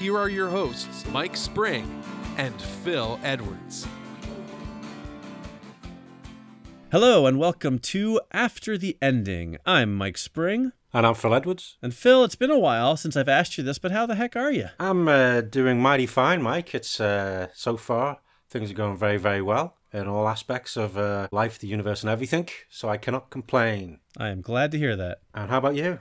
here are your hosts, Mike Spring and Phil Edwards. Hello and welcome to After the Ending. I'm Mike Spring. And I'm Phil Edwards. And Phil, it's been a while since I've asked you this, but how the heck are you? I'm doing mighty fine, Mike. It's so far, things are going very, very well in all aspects of life, the universe, and everything, so I cannot complain. I am glad to hear that. And how about you?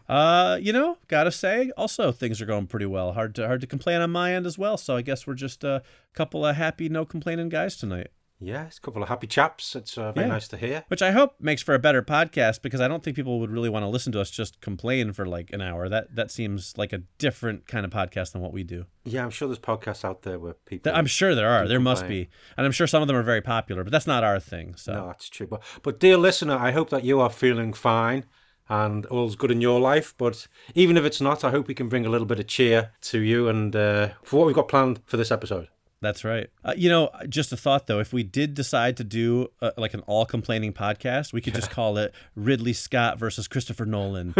You know, gotta say, also things are going pretty well. Hard to complain on my end as well, so I guess we're just a couple of happy, no-complaining guys tonight. Yeah, it's a couple of happy chaps. It's very nice to hear. Which I hope makes for a better podcast, because I don't think people would really want to listen to us just complain for like an hour. That seems like a different kind of podcast than what we do. Yeah, I'm sure there's podcasts out there where people... I'm sure there are. There must be. And I'm sure some of them are very popular, but that's not our thing. So. No, that's true. But dear listener, I hope that you are feeling fine and all's good in your life. But even if it's not, I hope we can bring a little bit of cheer to you and for what we've got planned for this episode. That's right. You know, just a thought, though, if we did decide to do like an all-complaining podcast, we could just call it Ridley Scott versus Christopher Nolan.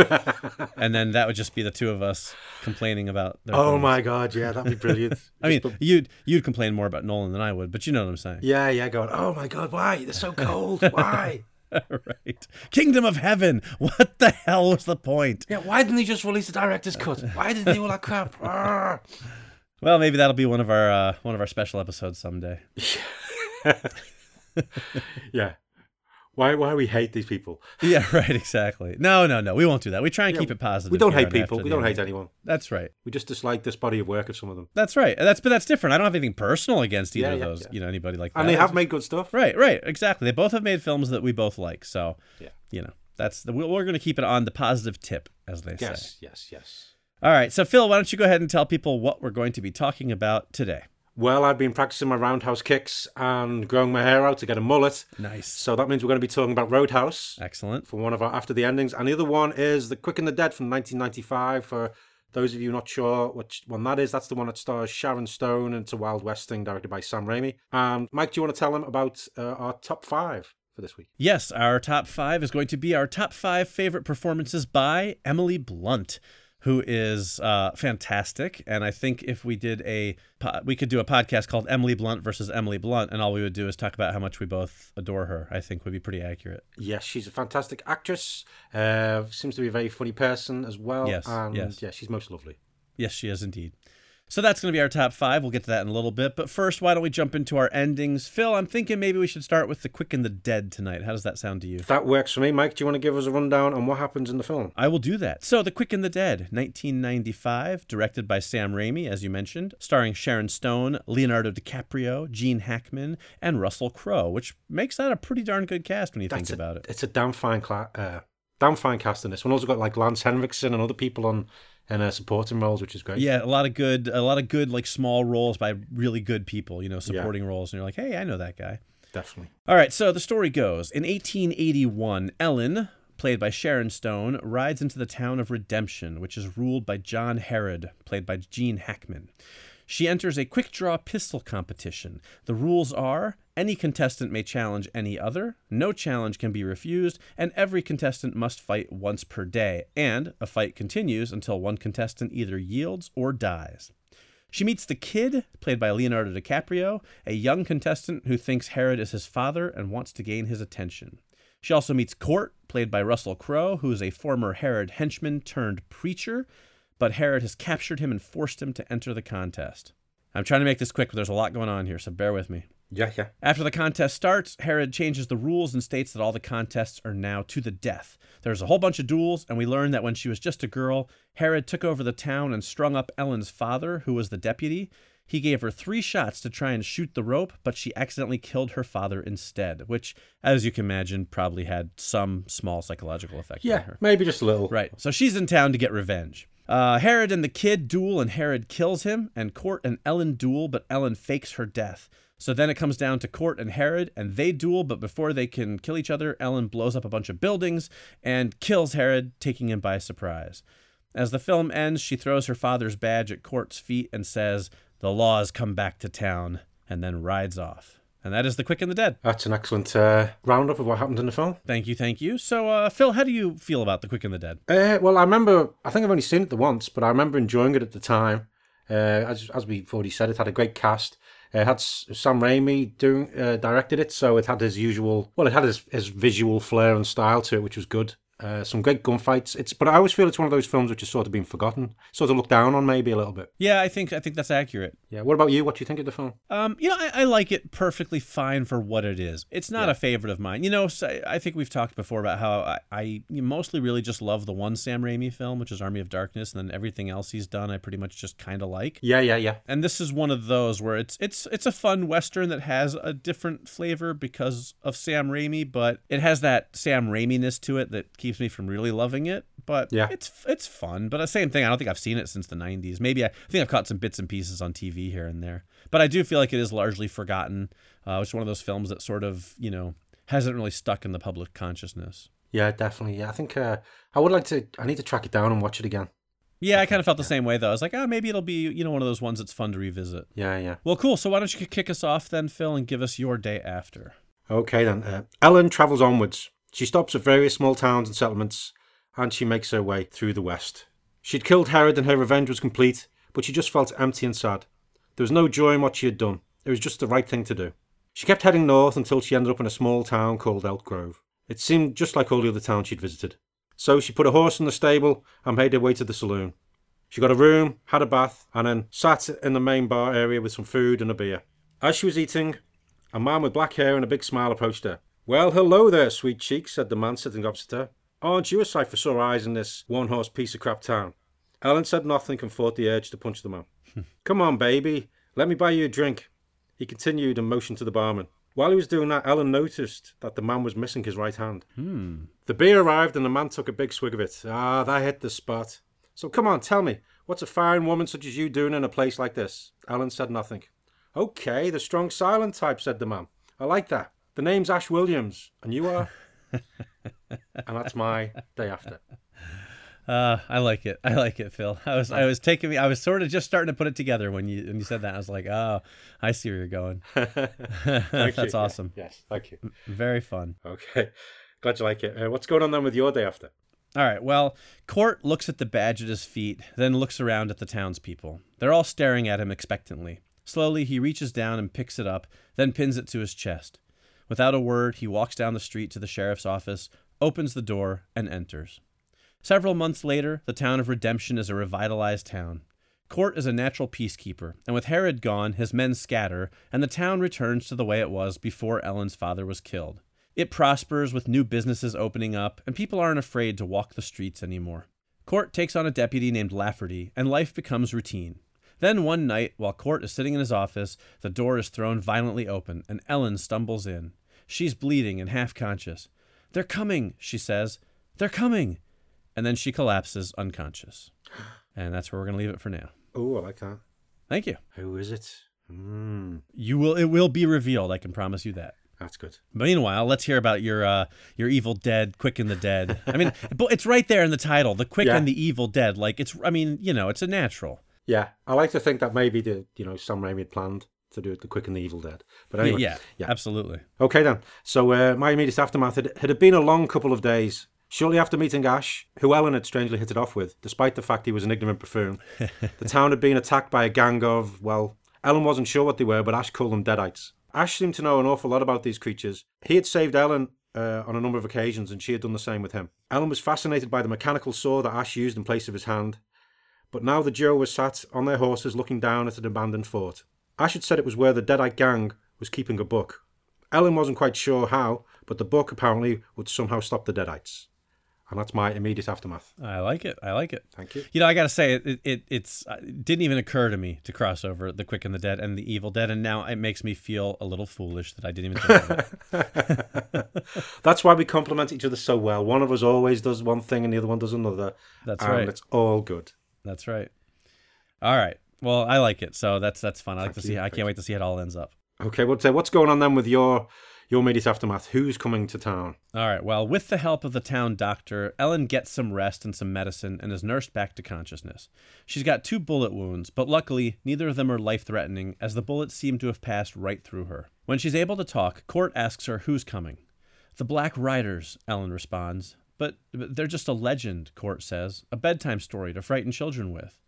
And then that would just be the two of us complaining about their films. My God, yeah, that'd be brilliant. I mean, you'd complain more about Nolan than I would, but you know what I'm saying. Yeah, going, oh my God, why? They're so cold, why? Right. Kingdom of Heaven. What the hell was the point? Yeah, why didn't they just release the director's cut? Why did they do all that crap? Arrgh. Well, maybe that'll be one of our special episodes someday. Yeah. Why we hate these people? Yeah, right, exactly. No, we won't do that. We try and keep it positive. We don't hate people. We don't hate anyone. That's right. We just dislike this body of work of some of them. That's right. But that's different. I don't have anything personal against either of those. Yeah. You know, anybody like that. And they have made good stuff. Right, exactly. They both have made films that we both like. So, You know, we're going to keep it on the positive tip, as they say. Yes. All right, so Phil, why don't you go ahead and tell people what we're going to be talking about today? Well, I've been practicing my roundhouse kicks and growing my hair out to get a mullet. Nice. So that means we're going to be talking about Roadhouse. Excellent. For one of our After the Endings. And the other one is The Quick and the Dead from 1995. For those of you not sure which one that is, that's the one that stars Sharon Stone and it's a Wild West thing directed by Sam Raimi. Mike, do you want to tell them about our top five? For this week. Yes, our top five is going to be our top five favorite performances by Emily Blunt, who is fantastic. And I think if we did we could do a podcast called Emily Blunt versus Emily Blunt, and all we would do is talk about how much we both adore her, I think would be pretty accurate. Yes, she's a fantastic actress, seems to be a very funny person as well. Yes, and yeah, she's most lovely. Yes, she is indeed. So that's going to be our top five. We'll get to that in a little bit. But first, why don't we jump into our endings? Phil, I'm thinking maybe we should start with The Quick and the Dead tonight. How does that sound to you? That works for me. Mike, do you want to give us a rundown on what happens in the film? I will do that. So The Quick and the Dead, 1995, directed by Sam Raimi, as you mentioned, starring Sharon Stone, Leonardo DiCaprio, Gene Hackman, and Russell Crowe, which makes that a pretty darn good cast when you think about it. It's a damn fine cast in this one. Also got like Lance Henriksen and other people on... and supporting roles, which is great. Yeah, a lot of good, like small roles by really good people, you know, supporting roles. And you're like, hey, I know that guy. Definitely. All right, so the story goes. In 1881, Ellen, played by Sharon Stone, rides into the town of Redemption, which is ruled by John Herod, played by Gene Hackman. She enters a quick-draw pistol competition. The rules are any contestant may challenge any other, no challenge can be refused, and every contestant must fight once per day, and a fight continues until one contestant either yields or dies. She meets the Kid, played by Leonardo DiCaprio, a young contestant who thinks Herod is his father and wants to gain his attention. She also meets Court, played by Russell Crowe, who is a former Herod henchman turned preacher, but Herod has captured him and forced him to enter the contest. I'm trying to make this quick, but there's a lot going on here, so bear with me. Yeah. After the contest starts, Herod changes the rules and states that all the contests are now to the death. There's a whole bunch of duels, and we learn that when she was just a girl, Herod took over the town and strung up Ellen's father, who was the deputy. He gave her 3 shots to try and shoot the rope, but she accidentally killed her father instead, which, as you can imagine, probably had some small psychological effect on her. Yeah, maybe just a little. Right. So she's in town to get revenge. Herod and the kid duel, and Herod kills him, and Court and Ellen duel, but Ellen fakes her death. So then it comes down to Court and Herod, and they duel, but before they can kill each other, Ellen blows up a bunch of buildings and kills Herod, taking him by surprise. As the film ends, she throws her father's badge at Court's feet and says, "The law has come back to town," and then rides off. And that is The Quick and the Dead. That's an excellent roundup of what happened in the film. Thank you, thank you. So, Phil, how do you feel about The Quick and the Dead? Well, I remember, I think I've only seen it the once, but I remember enjoying it at the time. As we've already said, it had a great cast. It had Sam Raimi directed it, so it had his usual, well, it had his visual flair and style to it, which was good. Some great gunfights. But I always feel it's one of those films which has sort of been forgotten, sort of looked down on maybe a little bit. Yeah, I think that's accurate. Yeah. What about you? What do you think of the film? I like it perfectly fine for what it is. It's not a favorite of mine. You know, so I think we've talked before about how I mostly really just love the one Sam Raimi film, which is Army of Darkness, and then everything else he's done, I pretty much just kind of like. Yeah. And this is one of those where it's a fun Western that has a different flavor because of Sam Raimi, but it has that Sam Raimi-ness to it that keeps me from really loving it, but it's fun. But the same thing, I don't think I've seen it since the 90s. Maybe I think I've caught some bits and pieces on TV here and there, but I do feel like it is largely forgotten. It's one of those films that sort of, hasn't really stuck in the public consciousness. Yeah, definitely. Yeah, I think I need to track it down and watch it again. Yeah, I kind of felt the same way, though. I was like, maybe it'll be, one of those ones that's fun to revisit. Yeah. Well, cool. So why don't you kick us off then, Phil, and give us your day after. Okay, then. Ellen travels onwards. She stops at various small towns and settlements, and she makes her way through the West. She'd killed Herod and her revenge was complete, but she just felt empty and sad. There was no joy in what she had done. It was just the right thing to do. She kept heading north until she ended up in a small town called Elk Grove. It seemed just like all the other towns she'd visited. So she put a horse in the stable and made her way to the saloon. She got a room, had a bath, and then sat in the main bar area with some food and a beer. As she was eating, a man with black hair and a big smile approached her. "Well, hello there, sweet cheeks," said the man sitting opposite her. "Aren't you a sight for sore eyes in this one-horse piece of crap town?" Ellen said nothing and fought the urge to punch the man. "Come on, baby, let me buy you a drink," he continued and motioned to the barman. While he was doing that, Ellen noticed that the man was missing his right hand. The beer arrived and the man took a big swig of it. "Ah, that hit the spot. So come on, tell me, what's a fine woman such as you doing in a place like this?" Ellen said nothing. "Okay, the strong silent type," said the man. "I like that. The name's Ash Williams, and you are..." And that's my day after. I like it, Phil. I was sort of just starting to put it together when you said that. I was like, oh, I see where you're going. That's awesome. Yeah. Yes, thank you. Very fun. Okay, glad you like it. What's going on then with your day after? All right, well, Court looks at the badge at his feet, then looks around at the townspeople. They're all staring at him expectantly. Slowly, he reaches down and picks it up, then pins it to his chest. Without a word, he walks down the street to the sheriff's office, opens the door, and enters. Several months later, the town of Redemption is a revitalized town. Court is a natural peacekeeper, and with Herod gone, his men scatter, and the town returns to the way it was before Ellen's father was killed. It prospers with new businesses opening up, and people aren't afraid to walk the streets anymore. Court takes on a deputy named Lafferty, and life becomes routine. Then one night, while Court is sitting in his office, the door is thrown violently open, and Ellen stumbles in. She's bleeding and half-conscious. "They're coming," she says. "They're coming." And then she collapses unconscious. And that's where we're going to leave it for now. Oh, I like that. Thank you. Who is it? It will be revealed, I can promise you that. That's good. But meanwhile, let's hear about your Evil Dead, Quick and the Dead. I mean, but it's right there in the title, The Quick and the Evil Dead. Like, it's a natural. Yeah, I like to think that maybe Sam Raimi had planned to do The Quick and the Evil Dead. But anyway. Yeah, absolutely. Okay then. So my immediate aftermath had been a long couple of days. Shortly after meeting Ash, who Ellen had strangely hit it off with, despite the fact he was an ignorant buffoon, the town had been attacked by a gang of, well, Ellen wasn't sure what they were, but Ash called them Deadites. Ash seemed to know an awful lot about these creatures. He had saved Ellen on a number of occasions, and she had done the same with him. Ellen was fascinated by the mechanical saw that Ash used in place of his hand. But now the duo was sat on their horses looking down at an abandoned fort. Ash had said it was where the Deadite gang was keeping a book. Ellen wasn't quite sure how, but the book apparently would somehow stop the Deadites. And that's my immediate aftermath. I like it. Thank you. I got to say, it didn't even occur to me to cross over The Quick and the Dead and The Evil Dead, and now it makes me feel a little foolish that I didn't even think of it. That's why we complement each other so well. One of us always does one thing and the other one does another. That's right. And it's all good. That's right. All right. Well, I like it. So that's fun. I can't wait to see how it all ends up. Okay. What's going on then with your immediate aftermath? Who's coming to town? All right. Well, with the help of the town doctor, Ellen gets some rest and some medicine and is nursed back to consciousness. She's got 2 bullet wounds, but luckily neither of them are life-threatening, as the bullets seem to have passed right through her. When she's able to talk, Court asks her who's coming. The Black Riders, Ellen responds. But they're just a legend, Court says. A bedtime story to frighten children with.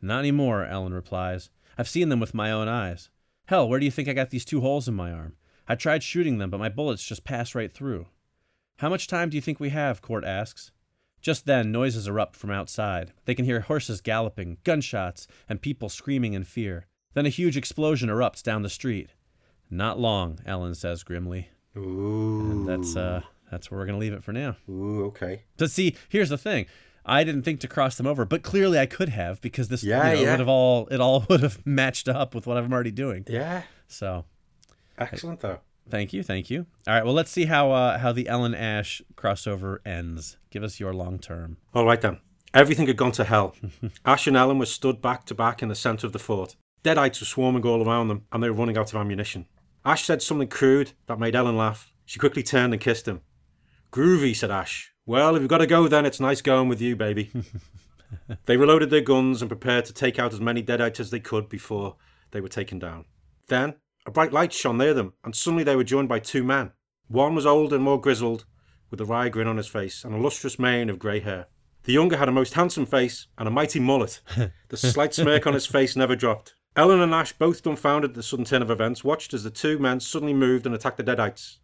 Not anymore, Ellen replies. I've seen them with my own eyes. Hell, where do you think I got these 2 holes in my arm? I tried shooting them, but my bullets just passed right through. How much time do you think we have? Court asks. Just then, noises erupt from outside. They can hear horses galloping, gunshots, and people screaming in fear. Then a huge explosion erupts down the street. Not long, Ellen says grimly. Ooh. And that's where we're going to leave it for now. Ooh, okay. But see, here's the thing. I didn't think to cross them over, but clearly I could have, because this would have matched up with what I'm already doing. Yeah. So. Excellent, though. Thank you. All right, well, let's see how the Ellen Ash crossover ends. Give us your long term. All right, then. Everything had gone to hell. Ash and Ellen were stood back to back in the center of the fort. Deadites were swarming all around them, and they were running out of ammunition. Ash said something crude that made Ellen laugh. She quickly turned and kissed him. Groovy, said Ash. Well, if you've got to go, then it's nice going with you, baby. They reloaded their guns and prepared to take out as many deadites as they could before they were taken down. Then a bright light shone near them, and suddenly they were joined by 2 men. One was old and more grizzled, with a wry grin on his face and a lustrous mane of grey hair. The younger had a most handsome face and a mighty mullet. The slight smirk on his face never dropped. Ellen and Ash, both dumbfounded at the sudden turn of events, watched as the 2 men suddenly moved and attacked the deadites.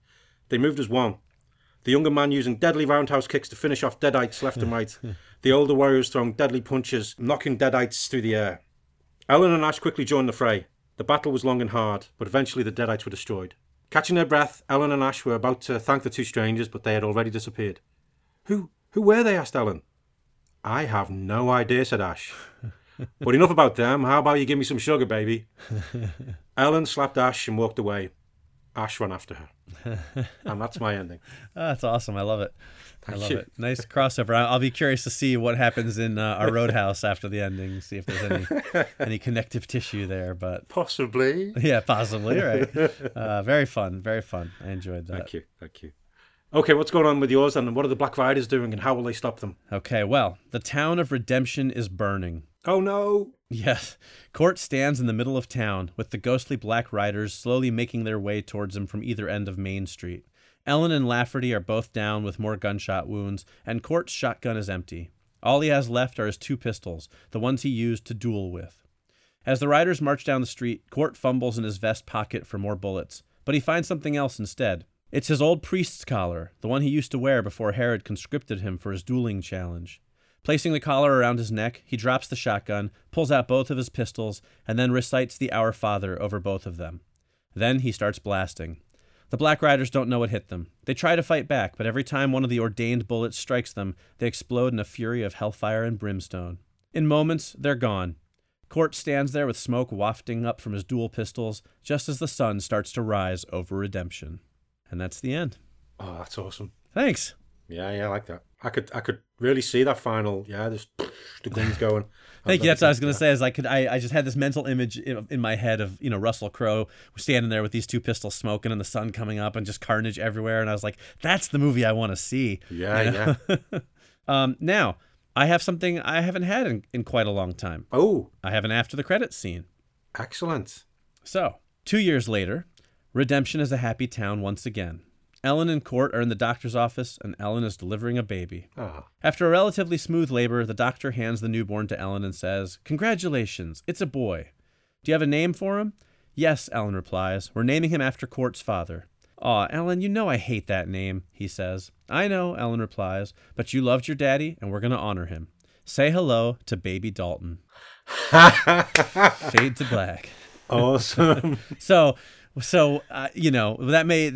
They moved as one. The younger man using deadly roundhouse kicks to finish off deadites left and right. The older warrior was throwing deadly punches, knocking deadites through the air. Ellen and Ash quickly joined the fray. The battle was long and hard, but eventually the deadites were destroyed. Catching their breath, Ellen and Ash were about to thank the 2 strangers, but they had already disappeared. Who were they? Asked Ellen. I have no idea, said Ash. But enough about them. How about you give me some sugar, baby? Ellen slapped Ash and walked away. Ash ran after her. And that's my ending. Oh, that's awesome. I love it. Thank you. Nice crossover. I'll be curious to see what happens in our Roadhouse after the ending, see if there's any connective tissue there. But possibly. Yeah, possibly, right. Very fun. I enjoyed that. Thank you. Okay, what's going on with yours, and what are the Black Riders doing, and how will they stop them? Okay, well, the town of Redemption is burning. Oh, no. Yes. Court stands in the middle of town, with the ghostly Black Riders slowly making their way towards him from either end of Main Street. Ellen and Lafferty are both down with more gunshot wounds, and Court's shotgun is empty. All he has left are his 2 pistols, the ones he used to duel with. As the riders march down the street, Court fumbles in his vest pocket for more bullets, but he finds something else instead. It's his old priest's collar, the one he used to wear before Herod conscripted him for his dueling challenge. Placing the collar around his neck, he drops the shotgun, pulls out both of his pistols, and then recites the Our Father over both of them. Then he starts blasting. The Black Riders don't know what hit them. They try to fight back, but every time one of the ordained bullets strikes them, they explode in a fury of hellfire and brimstone. In moments, they're gone. Court stands there with smoke wafting up from his dual pistols, just as the sun starts to rise over Redemption. And that's the end. Oh, that's awesome. Thanks. Yeah, I like that. I could really see that final. Yeah, just the guns going. Thank you. That's what I was going to say. Is I just had this mental image in my head of, you know, Russell Crowe standing there with these 2 pistols smoking and the sun coming up and just carnage everywhere. And I was like, that's the movie I want to see. Yeah. Now I have something I haven't had in quite a long time. Oh, I have an after the credits scene. Excellent. So 2 years later, Redemption is a happy town once again. Ellen and Court are in the doctor's office, and Ellen is delivering a baby. Oh. After a relatively smooth labor, the doctor hands the newborn to Ellen and says, "Congratulations, it's a boy. Do you have a name for him?" "Yes," Ellen replies. "We're naming him after Court's father." "Aw, Ellen, you know I hate that name," he says. "I know," Ellen replies, "but you loved your daddy, and we're going to honor him. Say hello to baby Dalton." Fade to black. Awesome. So, you know, there may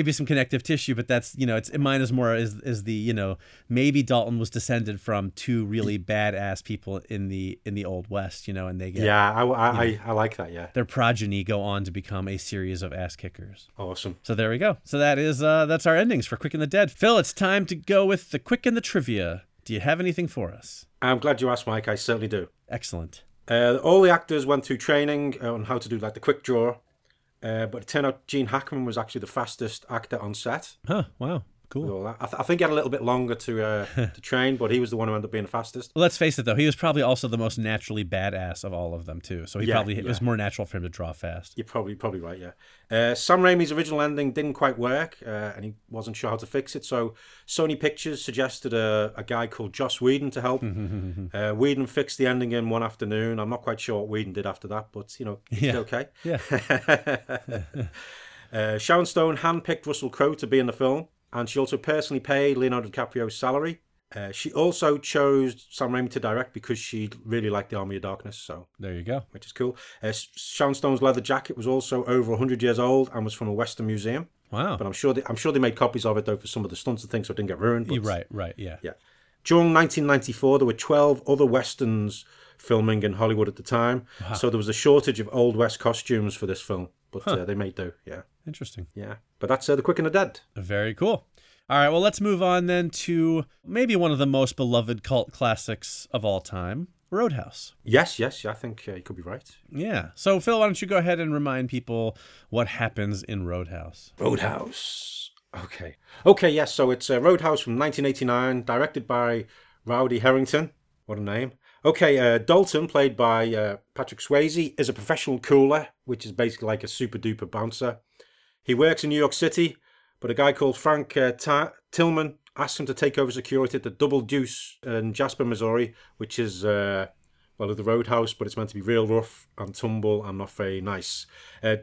be some connective tissue, but that's, you know, mine is more you know, maybe Dalton was descended from 2 really badass people in the Old West, you know, and they get. Yeah, I like that. Yeah. Their progeny go on to become a series of ass kickers. Awesome. So there we go. So that's our endings for Quick and the Dead. Phil, it's time to go with the Quick and the Trivia. Do you have anything for us? I'm glad you asked, Mike. I certainly do. Excellent. All the actors went through training on how to do like the quick draw, but it turned out Gene Hackman was actually the fastest actor on set. Huh, wow. Cool. I think he had a little bit longer to train, but he was the one who ended up being the fastest. Well, let's face it, though. He was probably also the most naturally badass of all of them, too. So it was more natural for him to draw fast. You're probably right, yeah. Sam Raimi's original ending didn't quite work, and he wasn't sure how to fix it. So Sony Pictures suggested a guy called Joss Whedon to help. Whedon fixed the ending in one afternoon. I'm not quite sure what Whedon did after that, but, it's okay. Yeah. Sharon Stone handpicked Russell Crowe to be in the film. And she also personally paid Leonardo DiCaprio's salary. She also chose Sam Raimi to direct because she really liked the Army of Darkness. So there you go, which is cool. Sharon Stone's leather jacket was also over 100 years old and was from a Western museum. Wow! But I'm sure they made copies of it though for some of the stunts and things, so it didn't get ruined. But, right, yeah. During 1994, there were 12 other Westerns filming in Hollywood at the time, wow. So there was a shortage of Old West costumes for this film. But they may do, yeah. Interesting. Yeah, but that's The Quick and the Dead. Very cool. All right, well, let's move on then to maybe one of the most beloved cult classics of all time, Roadhouse. Yes, I think you could be right. Yeah. So, Phil, why don't you go ahead and remind people what happens in Roadhouse. Roadhouse. Okay, yes, so it's Roadhouse from 1989, directed by Rowdy Herrington. What a name. Okay, Dalton, played by Patrick Swayze, is a professional cooler, which is basically like a super-duper bouncer. He works in New York City, but a guy called Frank Tillman asks him to take over security at the Double Deuce in Jasper, Missouri, which is, the Roadhouse, but it's meant to be real rough and tumble and not very nice.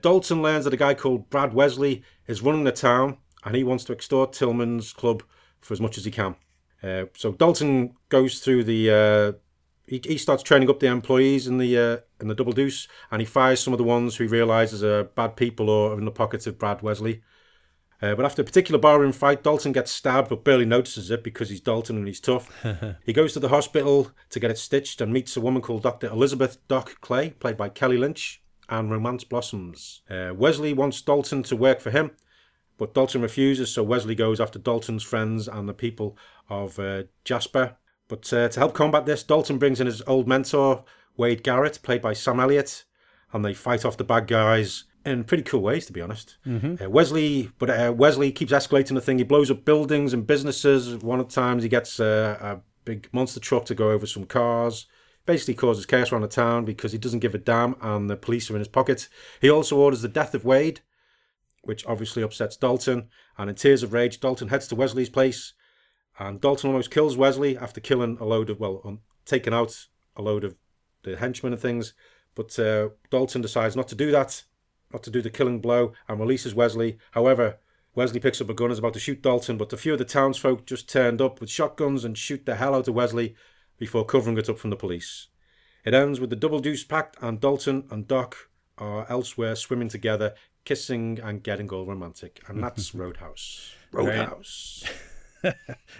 Dalton learns that a guy called Brad Wesley is running the town, and he wants to extort Tillman's club for as much as he can. So Dalton goes through the... He starts training up the employees in the Double Deuce, and he fires some of the ones who he realises are bad people or are in the pockets of Brad Wesley. But after a particular barroom fight, Dalton gets stabbed but barely notices it because he's Dalton and he's tough. He goes to the hospital to get it stitched and meets a woman called Dr. Elizabeth Doc Clay, played by Kelly Lynch, and romance blossoms. Wesley wants Dalton to work for him, but Dalton refuses, so Wesley goes after Dalton's friends and the people of Jasper. But to help combat this, Dalton brings in his old mentor, Wade Garrett, played by Sam Elliott, and they fight off the bad guys in pretty cool ways, to be honest. Mm-hmm. Wesley keeps escalating the thing. He blows up buildings and businesses. One at times he gets a big monster truck to go over some cars. Basically causes chaos around the town because he doesn't give a damn and the police are in his pocket. He also orders the death of Wade, which obviously upsets Dalton. And in tears of rage, Dalton heads to Wesley's place. And Dalton almost kills Wesley after taking out a load of the henchmen and things. But Dalton decides not to do the killing blow, and releases Wesley. However, Wesley picks up a gun and is about to shoot Dalton, but a few of the townsfolk just turned up with shotguns and shoot the hell out of Wesley before covering it up from the police. It ends with the Double Deuce pact, and Dalton and Doc are elsewhere swimming together, kissing and getting all romantic. And that's Roadhouse. Roadhouse. Right.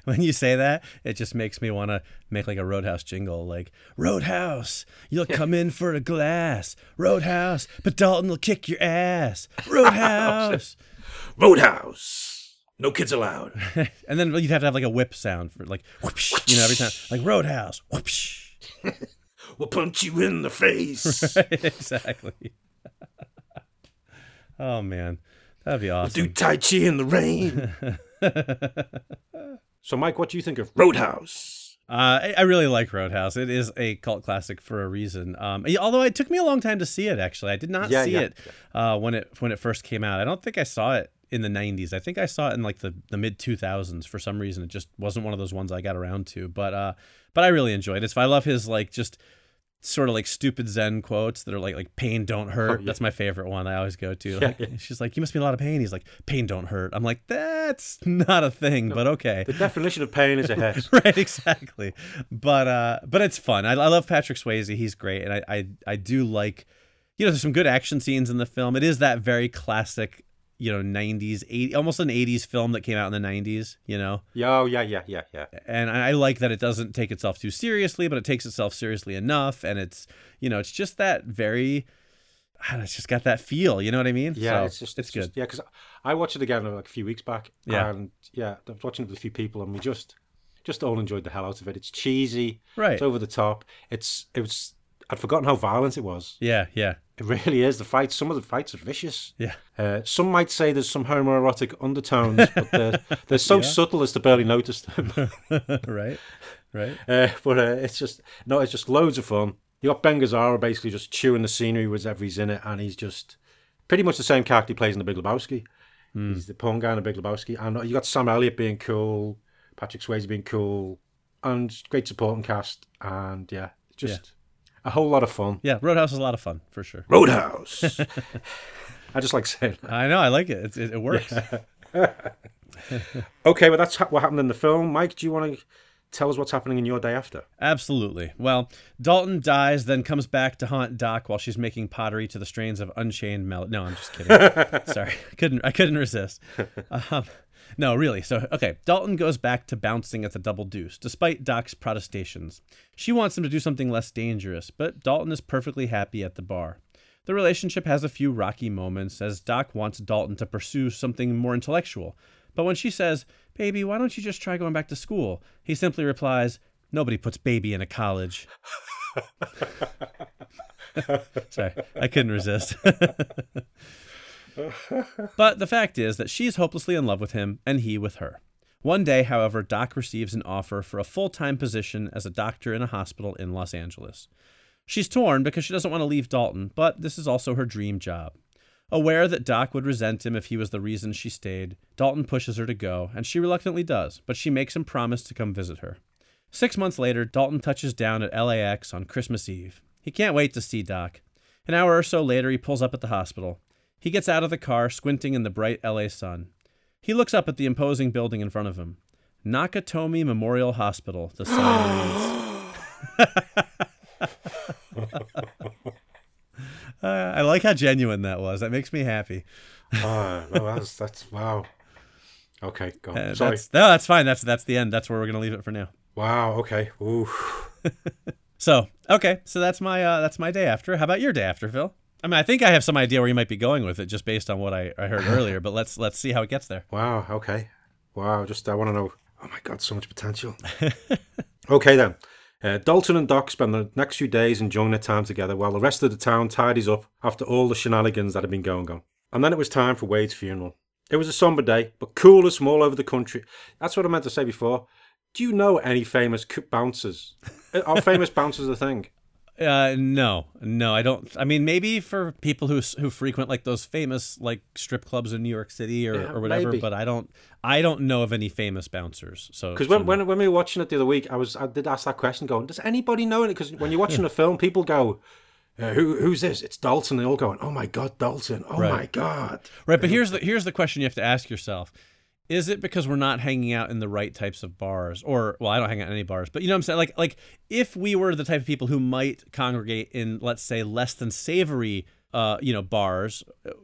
When you say that, it just makes me want to make like a Roadhouse jingle, like, Roadhouse, you'll come in for a glass. Roadhouse, but Dalton will kick your ass. Roadhouse. Roadhouse. No kids allowed. And then you'd have to have like a whip sound for like, whoopsh, every time. Like, Roadhouse, whoopsh. We'll punch you in the face. Right, exactly. Oh, man. That'd be awesome. We'll do Tai Chi in the rain. So, Mike, what do you think of Roadhouse? I really like Roadhouse. It is a cult classic for a reason. Although it took me a long time to see it, actually. I did not see it when it first came out. I don't think I saw it in the 90s. I think I saw it in like the mid-2000s. For some reason, it just wasn't one of those ones I got around to. But I really enjoyed it. So I love his like just sort of like stupid Zen quotes that are like pain don't hurt. Oh, yeah. That's my favorite one I always go to. Like, she's like, you must be in a lot of pain. He's like, pain don't hurt. I'm like, that's not a thing, but okay. The definition of pain is a hurt. Right, exactly. But it's fun. I love Patrick Swayze. He's great. And I do like, there's some good action scenes in the film. It is that very classic, 90s, 80s, almost an 80s film that came out in the 90s, Yeah. And I like that it doesn't take itself too seriously, but it takes itself seriously enough. And it's, it's just that very, I don't know, it's just got that feel, you know what I mean? Yeah, so it's good. Just, because I watched it again like a few weeks back. Yeah. And I was watching it with a few people and we just, just all enjoyed the hell out of it. It's cheesy. Right. It's over the top. It was. I'd forgotten how violent it was. Yeah, yeah. It really is. The fights, some of the fights are vicious. Yeah. Some might say there's some homoerotic undertones, but they're so subtle as to barely notice them. Right, right. But it's just loads of fun. You got Ben Gazzara basically just chewing the scenery whenever he's in it, and he's just pretty much the same character he plays in The Big Lebowski. Mm. He's the porn guy in The Big Lebowski. And you got Sam Elliott being cool, Patrick Swayze being cool, and great supporting cast. And a whole lot of fun. Yeah, Roadhouse is a lot of fun, for sure. Roadhouse! I just like saying that. I know, I like it. It works. Okay, well, that's what happened in the film. Mike, do you want to tell us what's happening in your day after? Absolutely. Well, Dalton dies, then comes back to haunt Doc while she's making pottery to the strains of Unchained Melody. No, I'm just kidding. Sorry. I couldn't resist. No, really. So, okay, Dalton goes back to bouncing at the Double Deuce, despite Doc's protestations. She wants him to do something less dangerous, but Dalton is perfectly happy at the bar. The relationship has a few rocky moments, as Doc wants Dalton to pursue something more intellectual. But when she says, "Baby, why don't you just try going back to school?" he simply replies, "Nobody puts baby in a college." Sorry, I couldn't resist. But the fact is that she's hopelessly in love with him and he with her. One day, however, Doc receives an offer for a full-time position as a doctor in a hospital in Los Angeles. She's torn because she doesn't want to leave Dalton, but this is also her dream job. Aware that Doc would resent him if he was the reason she stayed, Dalton pushes her to go, and she reluctantly does, but she makes him promise to come visit her. 6 months later, Dalton touches down at LAX on Christmas Eve. He can't wait to see Doc. An hour or so later, he pulls up at the hospital. He gets out of the car, squinting in the bright LA sun. He looks up at the imposing building in front of him. Nakatomi Memorial Hospital, the sign reads. I like how genuine that was. That makes me happy. That's wow. Okay, go on. Sorry. That's fine. That's the end. That's where we're going to leave it for now. Wow, okay. Ooh. So that's my day after. How about your day after, Phil? I mean, I think I have some idea where you might be going with it just based on what I heard earlier, but let's see how it gets there. Wow, okay. Wow, I want to know. Oh my God, so much potential. Okay then. Dalton and Doc spend the next few days enjoying their time together while the rest of the town tidies up after all the shenanigans that had been going on. And then it was time for Wade's funeral. It was a somber day, but coolers from all over the country. That's what I meant to say before. Do you know any famous bouncers? Are famous bouncers a thing? No, I don't. I mean, maybe for people who frequent like those famous like strip clubs in New York City or whatever. Maybe. But I don't know of any famous bouncers. So because when we were watching it the other week, I did ask that question, going, "Does anybody know it?" Because when you're watching a film, people go, "Who's this?" It's Dalton. They all going, "Oh my God, Dalton! Oh my God!" Right. But here's the question you have to ask yourself. Is it because we're not hanging out in the right types of bars? Or, well, I don't hang out in any bars, but you know what I'm saying? Like if we were the type of people who might congregate in, let's say, less than savory, bars,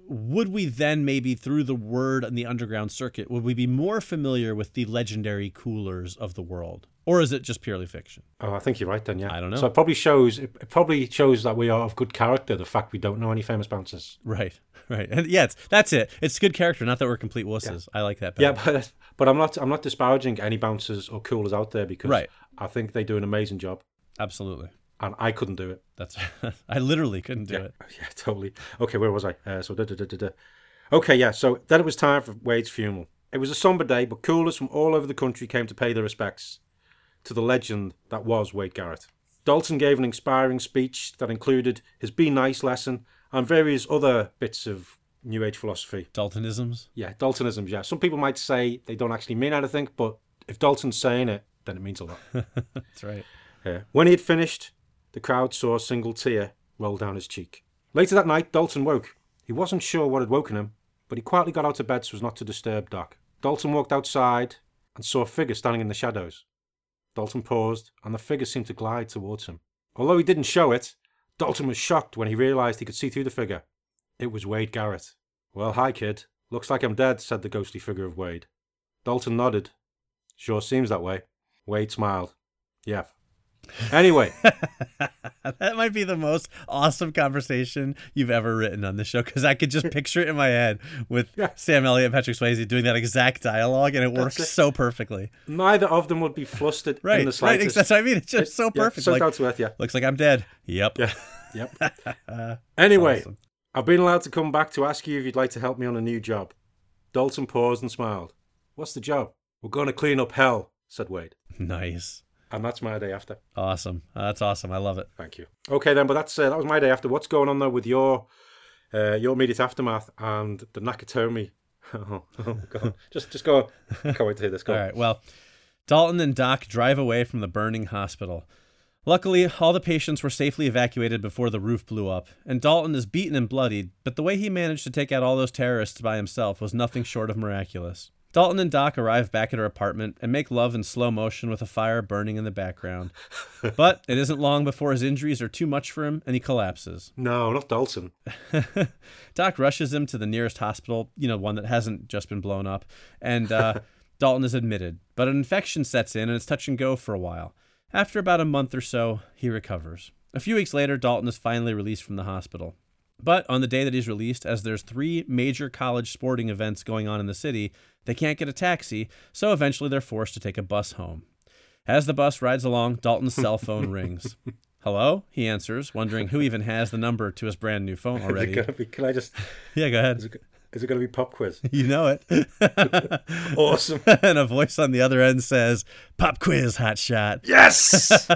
would we then maybe through the word and the underground circuit, would we be more familiar with the legendary coolers of the world? Or is it just purely fiction? Oh, I think you're right then, yeah. I don't know. So it probably shows that we are of good character, the fact we don't know any famous bouncers. Right. And yeah, that's it. It's good character, not that we're complete wusses. Yeah. I like that better. Yeah, but I'm not disparaging any bouncers or coolers out there because I think they do an amazing job. Absolutely. And I couldn't do it. I literally couldn't do it. Yeah, totally. Okay, where was I? Okay, yeah. So then it was time for Wade's funeral. It was a somber day, but coolers from all over the country came to pay their respects to the legend that was Wade Garrett. Dalton gave an inspiring speech that included his Be Nice lesson and various other bits of New Age philosophy. Daltonisms, yeah. Some people might say they don't actually mean anything, but if Dalton's saying it, then it means a lot. That's right. Yeah. When he had finished, the crowd saw a single tear roll down his cheek. Later that night, Dalton woke. He wasn't sure what had woken him, but he quietly got out of bed so as not to disturb Doc. Dalton walked outside and saw a figure standing in the shadows. Dalton paused, and the figure seemed to glide towards him. Although he didn't show it, Dalton was shocked when he realised he could see through the figure. It was Wade Garrett. "Well, hi, kid. Looks like I'm dead," said the ghostly figure of Wade. Dalton nodded. "Sure seems that way." Wade smiled. "Yeah, Anyway. That might be the most awesome conversation you've ever written on this show, because I could just picture it in my head with Sam Elliott and Patrick Swayze doing that exact dialogue, and it works so perfectly. Neither of them would be flustered in the slightest. Right, that's what I mean. It's just so perfect. So down to earth, Looks like I'm dead. Yep. Anyway, awesome. I've been allowed to come back to ask you if you'd like to help me on a new job. Dalton paused and smiled. What's the job? We're going to clean up hell, said Wade. Nice. And that's my day after. Awesome. That's awesome. I love it. Thank you. Okay then, but that was my day after. What's going on though with your immediate aftermath and the Nakatomi? Oh God. Just go on. I can't wait to hear this. Go on. All right. Well, Dalton and Doc drive away from the burning hospital. Luckily, all the patients were safely evacuated before the roof blew up, and Dalton is beaten and bloodied, but the way he managed to take out all those terrorists by himself was nothing short of miraculous. Dalton and Doc arrive back at her apartment and make love in slow motion with a fire burning in the background. But it isn't long before his injuries are too much for him and he collapses. No, not Dalton. Doc rushes him to the nearest hospital, one that hasn't just been blown up, and Dalton is admitted. But an infection sets in and it's touch and go for a while. After about a month or so, he recovers. A few weeks later, Dalton is finally released from the hospital. But on the day that he's released, as there's 3 major college sporting events going on in the city, they can't get a taxi, so eventually they're forced to take a bus home. As the bus rides along, Dalton's cell phone rings. Hello? He answers, wondering who even has the number to his brand new phone already. Can I just... Yeah, go ahead. Is it going to be Pop Quiz? You know it. Awesome. And a voice on the other end says, Pop Quiz, hotshot. Yes!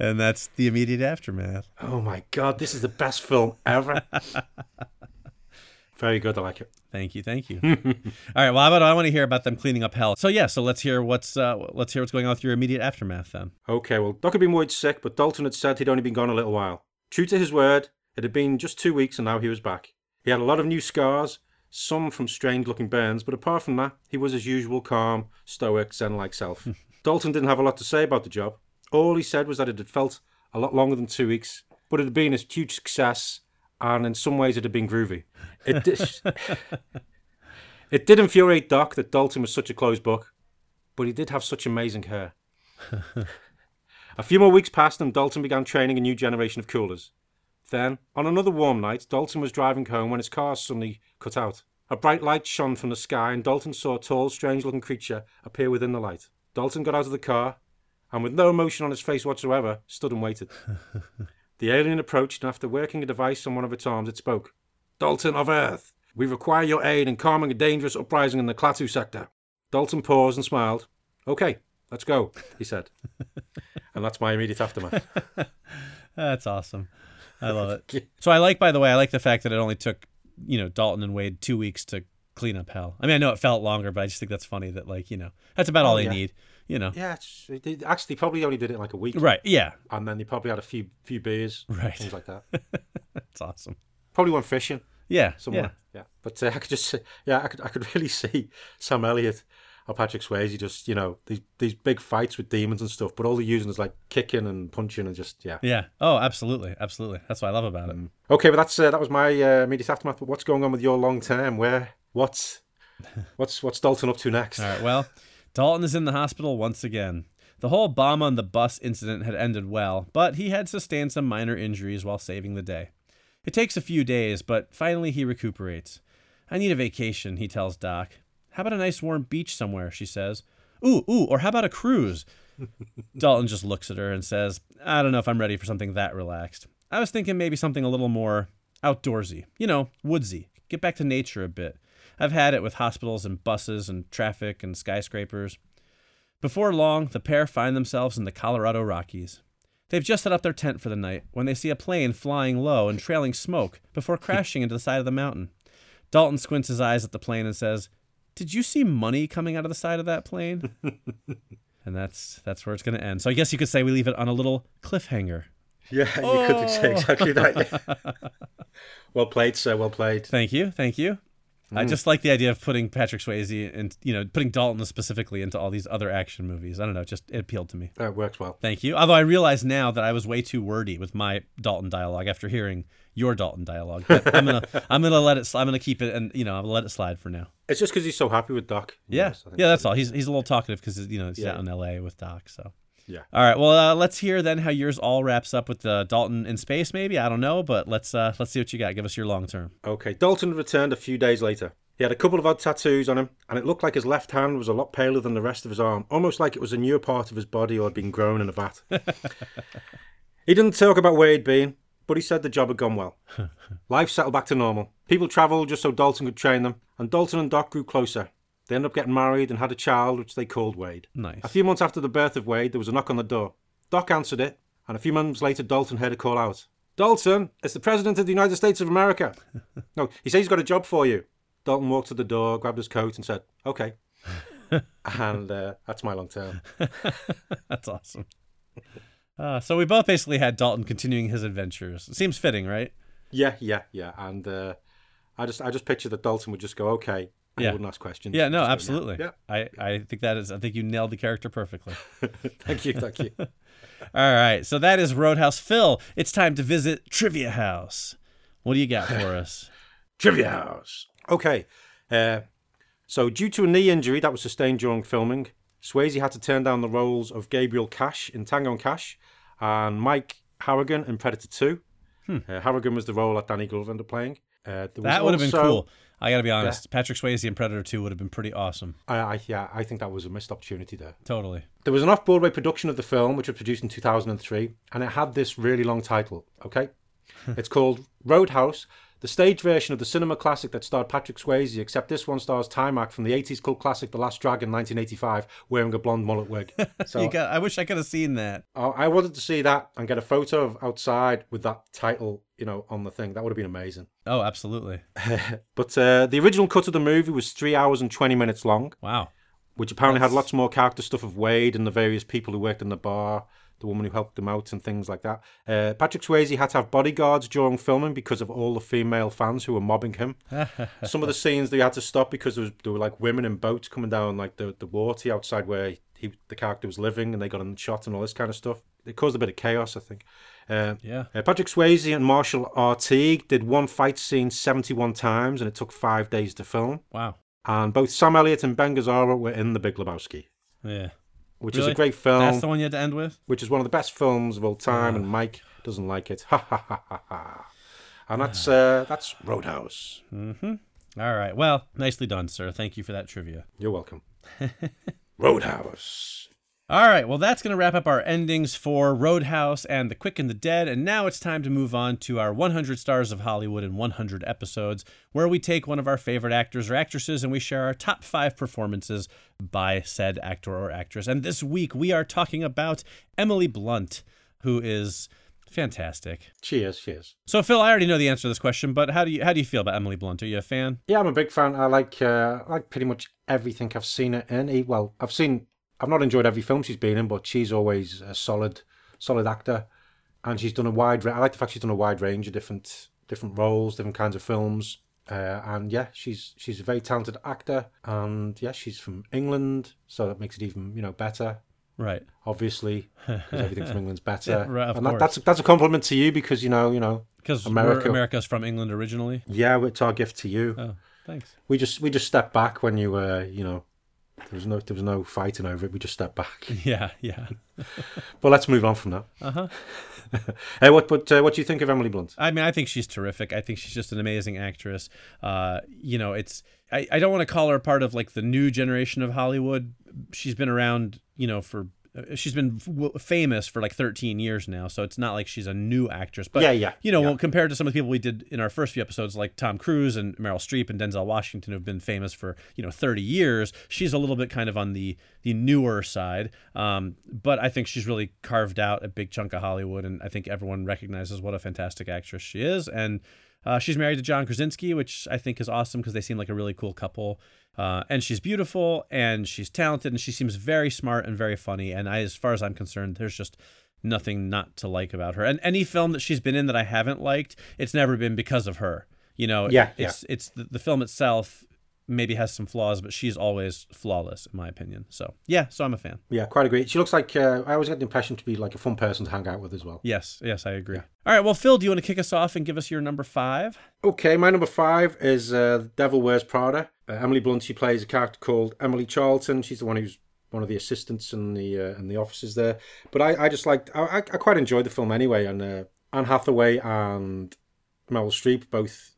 And that's the immediate aftermath. Oh, my God. This is the best film ever. Very good. I like it. Thank you. All right. Well, I want to hear about them cleaning up hell. So, let's hear what's going on with your immediate aftermath then. Okay. Well, Doc had been worried sick, but Dalton had said he'd only been gone a little while. True to his word, it had been just 2 weeks and now he was back. He had a lot of new scars, some from strange-looking burns, but apart from that, he was his usual calm, stoic, zen-like self. Dalton didn't have a lot to say about the job. All he said was that it had felt a lot longer than 2 weeks, but it had been a huge success, and in some ways it had been groovy. It did infuriate Doc that Dalton was such a closed book, but he did have such amazing hair. A few more weeks passed and Dalton began training a new generation of coolers. Then, on another warm night, Dalton was driving home when his car suddenly cut out. A bright light shone from the sky and Dalton saw a tall, strange-looking creature appear within the light. Dalton got out of the car and, with no emotion on his face whatsoever, stood and waited. The alien approached and, after working a device on one of its arms, it spoke. Dalton of Earth, we require your aid in calming a dangerous uprising in the Klaatu sector. Dalton paused and smiled. Okay, let's go, he said. And that's my immediate aftermath. That's awesome. I love it. So I like the fact that it only took, Dalton and Wade 2 weeks to clean up hell. I mean, I know it felt longer, but I just think that's funny that, that's about all they need, Yeah, they actually probably only did it in a week. Right, yeah. And then they probably had a few beers, right. Things like that. That's awesome. Probably went fishing. Yeah. Somewhere. Yeah. But I could really see Sam Elliott or Patrick Swayze just, these big fights with demons and stuff, but all they're using is kicking and punching and just, yeah. Yeah. Oh, absolutely. Absolutely. That's what I love about it. Okay, but that was my immediate aftermath. But what's going on with your long term? What's Dalton up to next? All right, well, Dalton is in the hospital once again. The whole bomb on the bus incident had ended well, but he had sustained some minor injuries while saving the day. It takes a few days, but finally he recuperates. I need a vacation, he tells Doc. How about a nice warm beach somewhere, she says. Ooh, or how about a cruise? Dalton just looks at her and says, I don't know if I'm ready for something that relaxed. I was thinking maybe something a little more outdoorsy, woodsy. Get back to nature a bit. I've had it with hospitals and buses and traffic and skyscrapers. Before long, the pair find themselves in the Colorado Rockies. They've just set up their tent for the night when they see a plane flying low and trailing smoke before crashing into the side of the mountain. Dalton squints his eyes at the plane and says, Did you see money coming out of the side of that plane? And that's where it's going to end. So I guess you could say we leave it on a little cliffhanger. Yeah, You could say exactly that. Yeah. Well played, sir. Well played. Thank you. I just like the idea of putting Patrick Swayze and, putting Dalton specifically into all these other action movies. I don't know. It appealed to me. That works well. Thank you. Although I realize now that I was way too wordy with my Dalton dialogue after hearing your Dalton dialogue. But I'm gonna let it. I'm gonna keep it, and I'll let it slide for now. It's just because he's so happy with Doc. Yeah, that's all. He's a little talkative because he's out in L.A. with Doc. So Yeah. All right. Well, let's hear then how yours all wraps up with Dalton in space. Maybe, I don't know, but let's see what you got. Give us your long term. Okay. Dalton returned a few days later. He had a couple of odd tattoos on him, and it looked like his left hand was a lot paler than the rest of his arm, almost like it was a newer part of his body or had been grown in a vat. He didn't talk about where he'd been, but he said the job had gone well. Life settled back to normal. People travelled just so Dalton could train them, and Dalton and Doc grew closer. They ended up getting married and had a child, which they called Wade. Nice. A few months after the birth of Wade, there was a knock on the door. Doc answered it, and a few months later, Dalton heard a call out. "Dalton, it's the President of the United States of America." "No, he says he's got a job for you." Dalton walked to the door, grabbed his coat and said, "Okay." And that's my long term. That's awesome. So we both basically had Dalton continuing his adventures. It seems fitting, right? Yeah. And I just picture that Dalton would just go, "Okay." I wouldn't ask questions. Yeah, no, absolutely. Yeah. I think that is, I think you nailed the character perfectly. Thank you. All right. So that is Roadhouse. Phil, it's time to visit Trivia House. What do you got for us? Trivia House. Okay. So due to a knee injury that was sustained during filming, Swayze had to turn down the roles of Gabriel Cash in Tango and Cash and Mike Harrigan in Predator 2. Harrigan was the role that Danny Glover ended up playing. That would have been cool. I got to be honest, Patrick Swayze in Predator 2 would have been pretty awesome. I think that was a missed opportunity there. Totally. There was an off-Broadway production of the film, which was produced in 2003, and it had this really long title, okay? It's called Roadhouse, the stage version of the cinema classic that starred Patrick Swayze, except this one stars Timac from the 80s cult classic The Last Dragon, 1985, wearing a blonde mullet wig. So, I wish I could have seen that. I wanted to see that and get a photo of outside with that title, on the thing. That would have been amazing. Oh, absolutely. But the original cut of the movie was 3 hours and 20 minutes long. Wow. Which apparently had lots more character stuff of Wade and the various people who worked in the bar, the woman who helped them out and things like that. Patrick Swayze had to have bodyguards during filming because of all the female fans who were mobbing him. Some of the scenes they had to stop because there were like women in boats coming down like the water outside where the character was living, and they got in the shot and all this kind of stuff. It caused a bit of chaos, I think. Patrick Swayze and Marshall Artigue did one fight scene 71 times, and it took 5 days to film. Wow. And both Sam Elliott and Ben Gazzara were in The Big Lebowski. Yeah. Which is a great film. That's the one you had to end with? Which is one of the best films of all time, and Mike doesn't like it. Ha, ha, ha, ha, ha. And that's Roadhouse. Mm-hmm. All right. Well, nicely done, sir. Thank you for that trivia. You're welcome. Roadhouse. All right, well, that's going to wrap up our endings for Roadhouse and The Quick and the Dead, and now it's time to move on to our 100 Stars of Hollywood in 100 episodes, where we take one of our favorite actors or actresses and we share our top 5 performances by said actor or actress. And this week, we are talking about Emily Blunt, who is fantastic. She is. So, Phil, I already know the answer to this question, but how do you feel about Emily Blunt? Are you a fan? Yeah, I'm a big fan. I like pretty much everything I've seen her in. Well, I've not enjoyed every film she's been in, but she's always a solid actor, and she's done a wide. I like the fact she's done a wide range of different roles, different kinds of films, and yeah, she's a very talented actor, and yeah, she's from England, so that makes it even better. Right. Obviously, because everything from England's better. Yeah, right, of course. And that's a compliment to you because because America's from England originally. Yeah, it's our gift to you. Oh, thanks. We just step back when you there was no fighting over it. We just stepped back. Yeah. But let's move on from that. Uh-huh. What do you think of Emily Blunt? I mean, I think she's terrific. I think she's just an amazing actress. I don't want to call her part of like the new generation of Hollywood. She's been around, she's been famous for like 13 years now, so it's not like she's a new actress. But well, compared to some of the people we did in our first few episodes, like Tom Cruise and Meryl Streep and Denzel Washington, who've been famous for 30 years, she's a little bit kind of on the newer side. But I think she's really carved out a big chunk of Hollywood, and I think everyone recognizes what a fantastic actress she is. And she's married to John Krasinski, which I think is awesome because they seem like a really cool couple. And she's beautiful, and she's talented, and she seems very smart and very funny. And as far as I'm concerned, there's just nothing not to like about her. And any film that she's been in that I haven't liked, it's never been because of her. It's the film itself maybe has some flaws, but she's always flawless in my opinion. So yeah, so I'm a fan. Yeah, quite agree. She looks like I always get the impression to be like a fun person to hang out with as well. Yes, I agree. Yeah. All right, well, Phil, do you want to kick us off and give us your number 5? Okay, my number 5 is The Devil Wears Prada. Emily Blunt, she plays a character called Emily Charlton. She's the one who's one of the assistants and the officers there. But I just liked, I quite enjoyed the film anyway. And Anne Hathaway and Meryl Streep both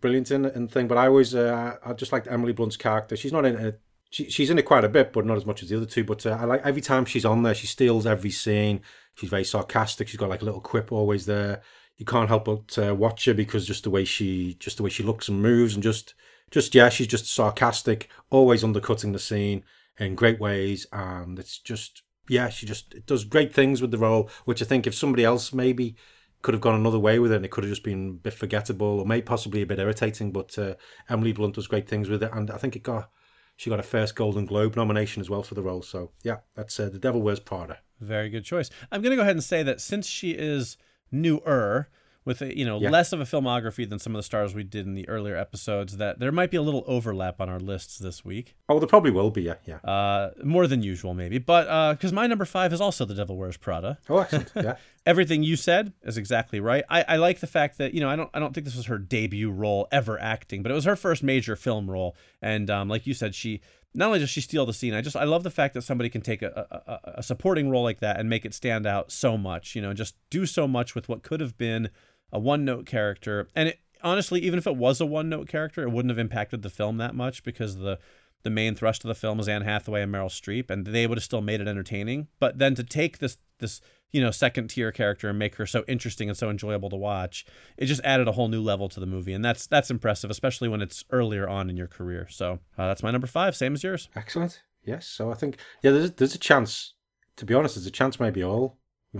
brilliant and thing. But I always I just liked Emily Blunt's character. She's not in it. She's in it quite a bit, but not as much as the other two. But I like every time she's on there, she steals every scene. She's very sarcastic. She's got like a little quip always there. You can't help but watch her because just the way she looks and moves and just she's just sarcastic, always undercutting the scene in great ways. And it's just, it does great things with the role, which I think if somebody else maybe could have gone another way with it, and it could have just been a bit forgettable or maybe possibly a bit irritating. But Emily Blunt does great things with it, and I think she got her first Golden Globe nomination as well for the role. So yeah, that's The Devil Wears Prada. Very good choice. I'm going to go ahead and say that since she is newer, with less of a filmography than some of the stars we did in the earlier episodes, that there might be a little overlap on our lists this week. Oh, there probably will be, yeah. More than usual, maybe. But because my number 5 is also The Devil Wears Prada. Oh, excellent, yeah. Everything you said is exactly right. I like the fact that, I don't think this was her debut role ever acting, but it was her first major film role. And like you said, she... Not only does she steal the scene, I love the fact that somebody can take a supporting role like that and make it stand out so much, just do so much with what could have been a one-note character. And it, honestly, even if it was a one-note character, it wouldn't have impacted the film that much because the main thrust of the film is Anne Hathaway and Meryl Streep, and they would have still made it entertaining. But then to take this second-tier character and make her so interesting and so enjoyable to watch, it just added a whole new level to the movie, and that's impressive, especially when it's earlier on in your career. So that's my number 5, same as yours. Excellent. Yes. So I think there's a chance. To be honest, there's a chance maybe we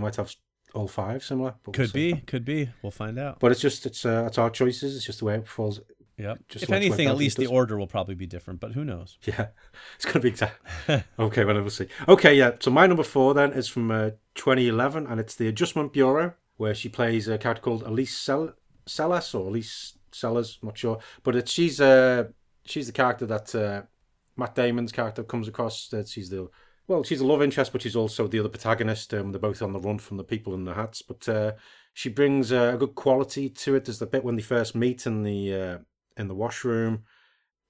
might have all 5 similar. But could be. We'll find out. But it's our choices. It's just the way it falls. Yeah. If anything, at least the order will probably be different, but who knows? Yeah. It's going to be exact. Okay, well, we'll see. Okay, yeah. So my number 4 then is from 2011, and it's The Adjustment Bureau, where she plays a character called Elise Sellers, I'm not sure. But she's the character that Matt Damon's character comes across. That she's the love interest, but she's also the other protagonist. They're both on the run from the people in the hats, but she brings a good quality to it. There's the bit when they first meet in the washroom.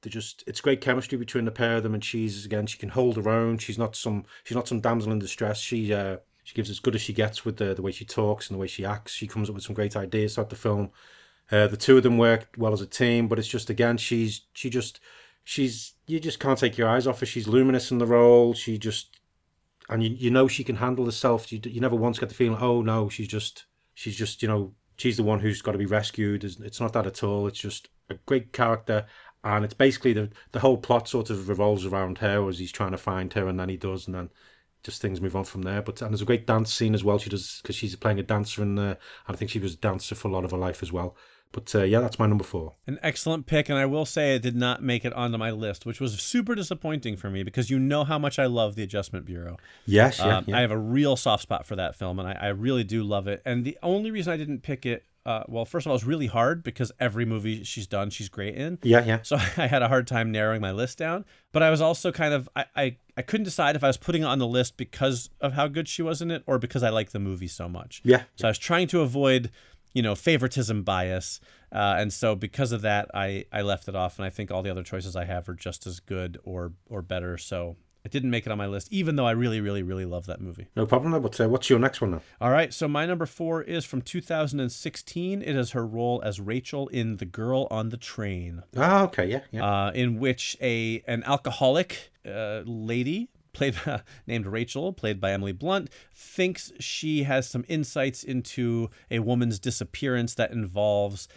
It's great chemistry between the pair of them, and she can hold her own. She's not some damsel in distress. She gives as good as she gets with the way she talks and the way she acts. She comes up with some great ideas throughout the film. The two of them work well as a team, but it's just again you just can't take your eyes off her. She's luminous in the role. And she can handle herself. You never once get the feeling, oh no, she's she's the one who's got to be rescued. It's not that at all. It's just a great character. And it's basically the whole plot sort of revolves around her as he's trying to find her, and then he does, and then just things move on from there. And there's a great dance scene as well. She does, because she's playing a dancer, and I think she was a dancer for a lot of her life as well. But that's my number 4. An excellent pick, and I will say it did not make it onto my list, which was super disappointing for me because how much I love The Adjustment Bureau. Yes, yeah. I have a real soft spot for that film, and I really do love it. And the only reason I didn't pick it, first of all, it's really hard because every movie she's done, she's great in. Yeah. So I had a hard time narrowing my list down. But I was also kind of, I couldn't decide if I was putting it on the list because of how good she was in it or because I like the movie so much. Yeah. So I was trying to avoid... favoritism bias. And so because of that, I left it off. And I think all the other choices I have are just as good or better. So it didn't make it on my list, even though I really, really, really love that movie. No problem. But what's your next one now? All right. So my number 4 is from 2016. It is her role as Rachel in The Girl on the Train. Oh, okay. Yeah. In which an alcoholic lady... named Rachel, played by Emily Blunt, thinks she has some insights into a woman's disappearance that involves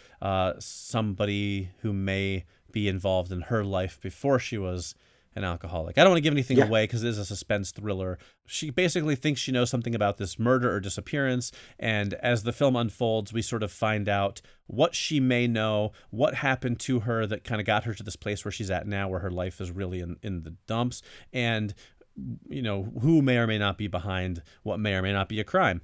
somebody who may be involved in her life before she was an alcoholic. I don't want to give anything away because it is a suspense thriller. She basically thinks she knows something about this murder or disappearance, and as the film unfolds, we sort of find out what she may know, what happened to her that kind of got her to this place where she's at now, where her life is really in the dumps, and... who may or may not be behind what may or may not be a crime.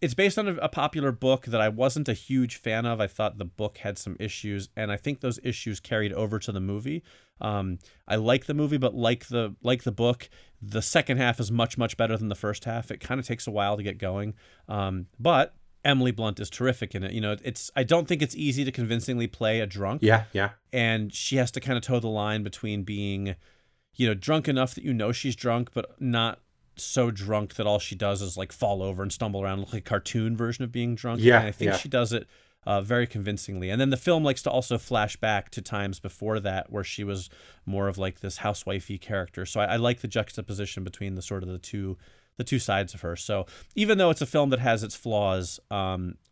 It's based on a popular book that I wasn't a huge fan of. I thought the book had some issues, and I think those issues carried over to the movie. I like the movie, but like the book, the second half is much, much better than the first half. It kind of takes a while to get going. But Emily Blunt is terrific in it. I don't think it's easy to convincingly play a drunk. Yeah. And she has to kind of toe the line between being... you know, drunk enough that you know she's drunk, but not so drunk that all she does is like fall over and stumble around, like a cartoon version of being drunk. Yeah. And I think she does it very convincingly. And then the film likes to also flash back to times before that where she was more of like this housewifey character. So I like the juxtaposition between the sort of the two sides of her. So even though it's a film that has its flaws,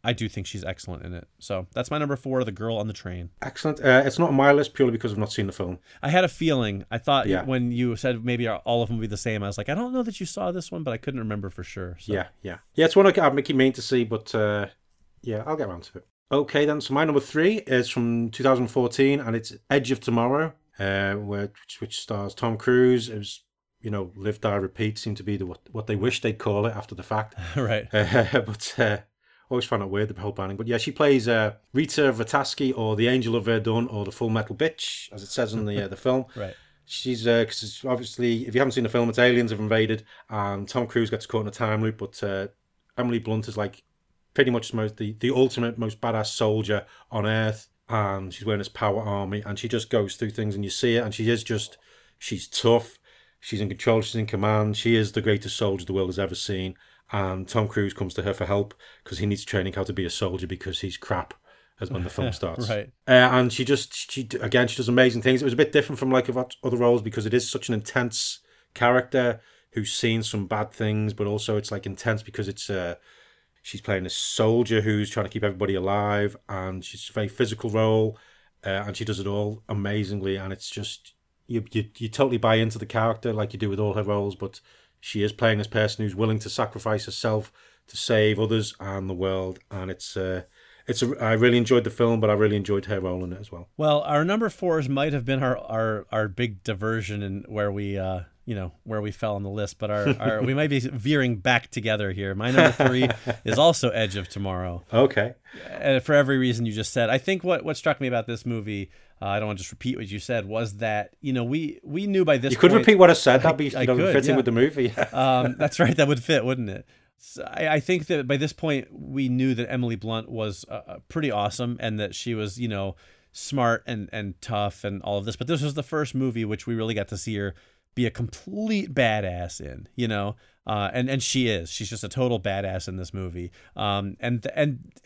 I do think she's excellent in it. So that's my number 4, The Girl on the Train. Excellent. It's not on my list purely because I've not seen the film. I had a feeling. I thought when you said maybe all of them would be the same, I was like, I don't know that you saw this one, but I couldn't remember for sure. So. Yeah. Yeah, it's one I've mean to see, but I'll get around to it. Okay, then. So my number 3 is from 2014, and it's Edge of Tomorrow, which stars Tom Cruise. It was... You know, Live, Die, Repeat seemed to be what they wish they'd call it after the fact. Right. But always found it weird, the whole banning. But yeah, she plays Rita Vitaski, or the Angel of Verdun, or the Full Metal Bitch, as it says in the film. Right. She's, because obviously, if you haven't seen the film, it's aliens have invaded, and Tom Cruise gets caught in a time loop, but Emily Blunt is like pretty much the ultimate, most badass soldier on Earth, and she's wearing this power army, and she just goes through things, and you see it, and she's tough. She's in control. She's in command. She is the greatest soldier the world has ever seen. And Tom Cruise comes to her for help because he needs training how to be a soldier because he's crap as when the film starts. Right. And she does amazing things. It was a bit different from like other roles because it is such an intense character who's seen some bad things, but also it's like intense because it's she's playing a soldier who's trying to keep everybody alive, and she's a very physical role, and she does it all amazingly, and it's just. You totally buy into the character like you do with all her roles, but she is playing this person who's willing to sacrifice herself to save others and the world, and I really enjoyed the film, but I really enjoyed her role in it as well. Well, our number 4s might have been our big diversion in where we where we fell on the list, but our we might be veering back together here. My number 3 is also Edge of Tomorrow. Okay. And for every reason you just said, I think what struck me about this movie, I don't want to just repeat what you said, was that, we knew by this point... You could repeat what I said. That'd be fitting with the movie. That's right. That would fit, wouldn't it? So I think that by this point, we knew that Emily Blunt was pretty awesome and that she was, smart and tough and all of this. But this was the first movie which we really got to see her be a complete badass in, and she is. She's just a total badass in this movie, and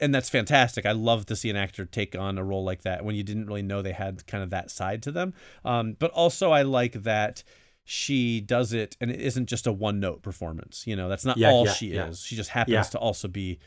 that's fantastic. I love to see an actor take on a role like that when you didn't really know they had kind of that side to them. But also, I like that she does it, and it isn't just a one-note performance. That's not she is. She just happens to also be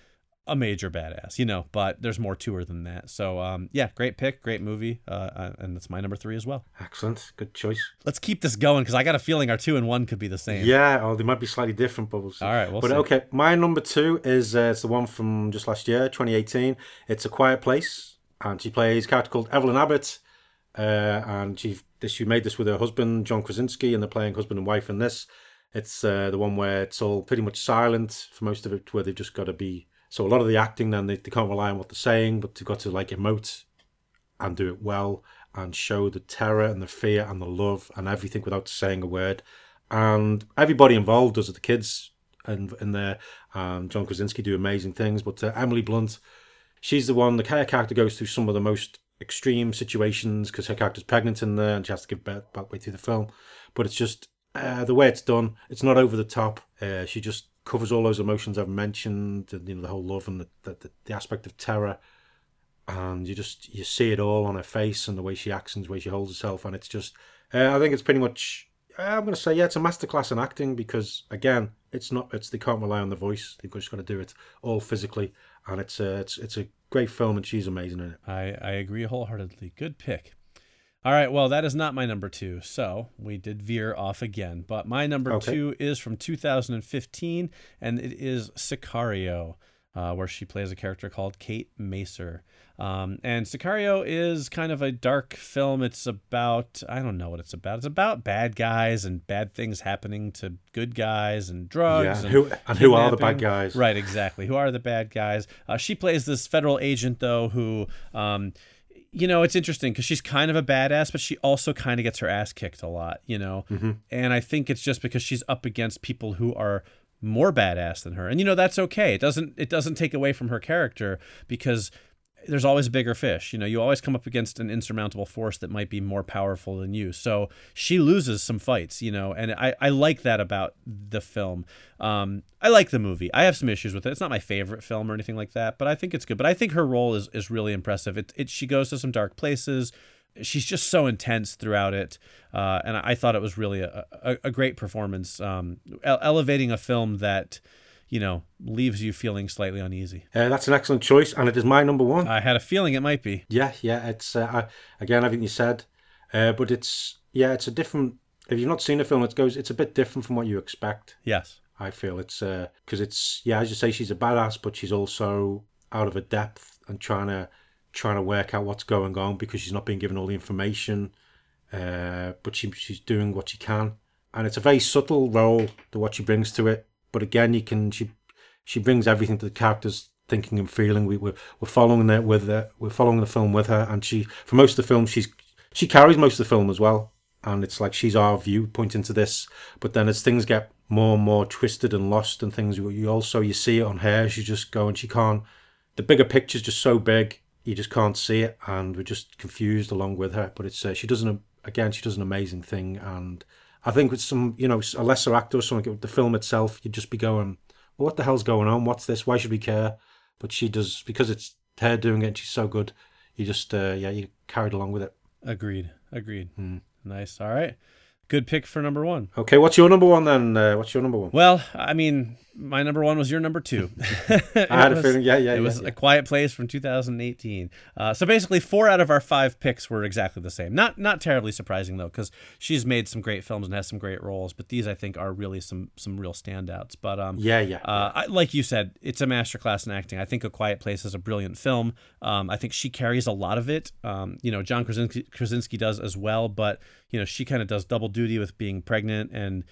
a major badass. But there's more to her than that. So great pick, great movie, and that's my number 3 as well. Excellent, good choice. Let's keep this going because I got a feeling our 2 and 1 could be the same. Or they might be slightly different, but we'll see. All right, see. Okay, my number 2 is it's the one from just last year, 2018. It's A Quiet Place, and she plays a character called Evelyn Abbott, and she made this with her husband John Krasinski, and they're playing husband and wife in this. It's the one where it's all pretty much silent for most of it, where they've just got to be. So a lot of the acting, then they can't rely on what they're saying, but they've got to emote and do it well and show the terror and the fear and the love and everything without saying a word. And everybody involved does it. The kids in there, John Krasinski do amazing things. But Emily Blunt, she's the one, the character goes through some of the most extreme situations because her character's pregnant in there and she has to give birth about way through the film. But it's just the way it's done. It's not over the top. She just covers all those emotions I've mentioned, and the whole love and the aspect of terror, and you see it all on her face and the way she acts and the way she holds herself, and it's just I think it's pretty much I'm going to say it's a masterclass in acting because again they can't rely on the voice, they've just got to do it all physically, and it's a great film and she's amazing in it. I agree wholeheartedly. Good pick. All right, well, that is not my number 2, so we did veer off again. But my number 2 is from 2015, and it is Sicario, where she plays a character called Kate Macer. And Sicario is kind of a dark film. It's about, I don't know what it's about. It's about bad guys and bad things happening to good guys and drugs. Yeah, and who are the bad guys. Right, exactly. Who are the bad guys? She plays this federal agent, though, who... it's interesting because she's kind of a badass, but she also kind of gets her ass kicked a lot, Mm-hmm. And I think it's just because she's up against people who are more badass than her. And, that's okay. It doesn't take away from her character because there's always a bigger fish. You know, you always come up against an insurmountable force that might be more powerful than you. So she loses some fights, you know, and I like that about the film. I like the movie. I have some issues with it. It's not my favorite film or anything like that, but I think it's good. But I think her role is really impressive. She goes to some dark places. She's just so intense throughout it. And I thought it was really a great performance, elevating a film that, you know, leaves you feeling slightly uneasy. That's an excellent choice, and it is my number one. I had a feeling it might be. Yeah, it's again everything you said, but it's a different. If you've not seen the film, it's a bit different from what you expect. Yes, I feel it's because it's as you say, she's a badass, but she's also out of her depth and trying to work out what's going on because she's not being given all the information, but she's doing what she can, and it's a very subtle role to what she brings to it. But again, she brings everything to the characters' thinking and feeling. We're following that with her. We're following the film with her, and for most of the film she carries most of the film as well. And it's like she's our viewpoint into this. But then as things get more and more twisted and lost and things, you see it on her. She's just going. She can't. The bigger picture's just so big, you just can't see it, and we're just confused along with her. But it's she does an amazing thing. And I think with some, you know, a lesser actor or something, the film itself, you'd just be going, well, what the hell's going on? What's this? Why should we care? But she does, because it's her doing it and she's so good, you just, you're carried along with it. Agreed. Mm. Nice. All right. Good pick for number one. Okay, what's your number one then? Well, I mean, my number one was your number two. I had a feeling. It was A Quiet Place from 2018. So basically 4 out of our 5 picks were exactly the same. Not terribly surprising, though, because she's made some great films and has some great roles, but these, I think, are really some real standouts. But like you said, it's a masterclass in acting. I think A Quiet Place is a brilliant film. I think she carries a lot of it. You know, John Krasinski does as well, but, you know, she kind of does double duty with being pregnant, and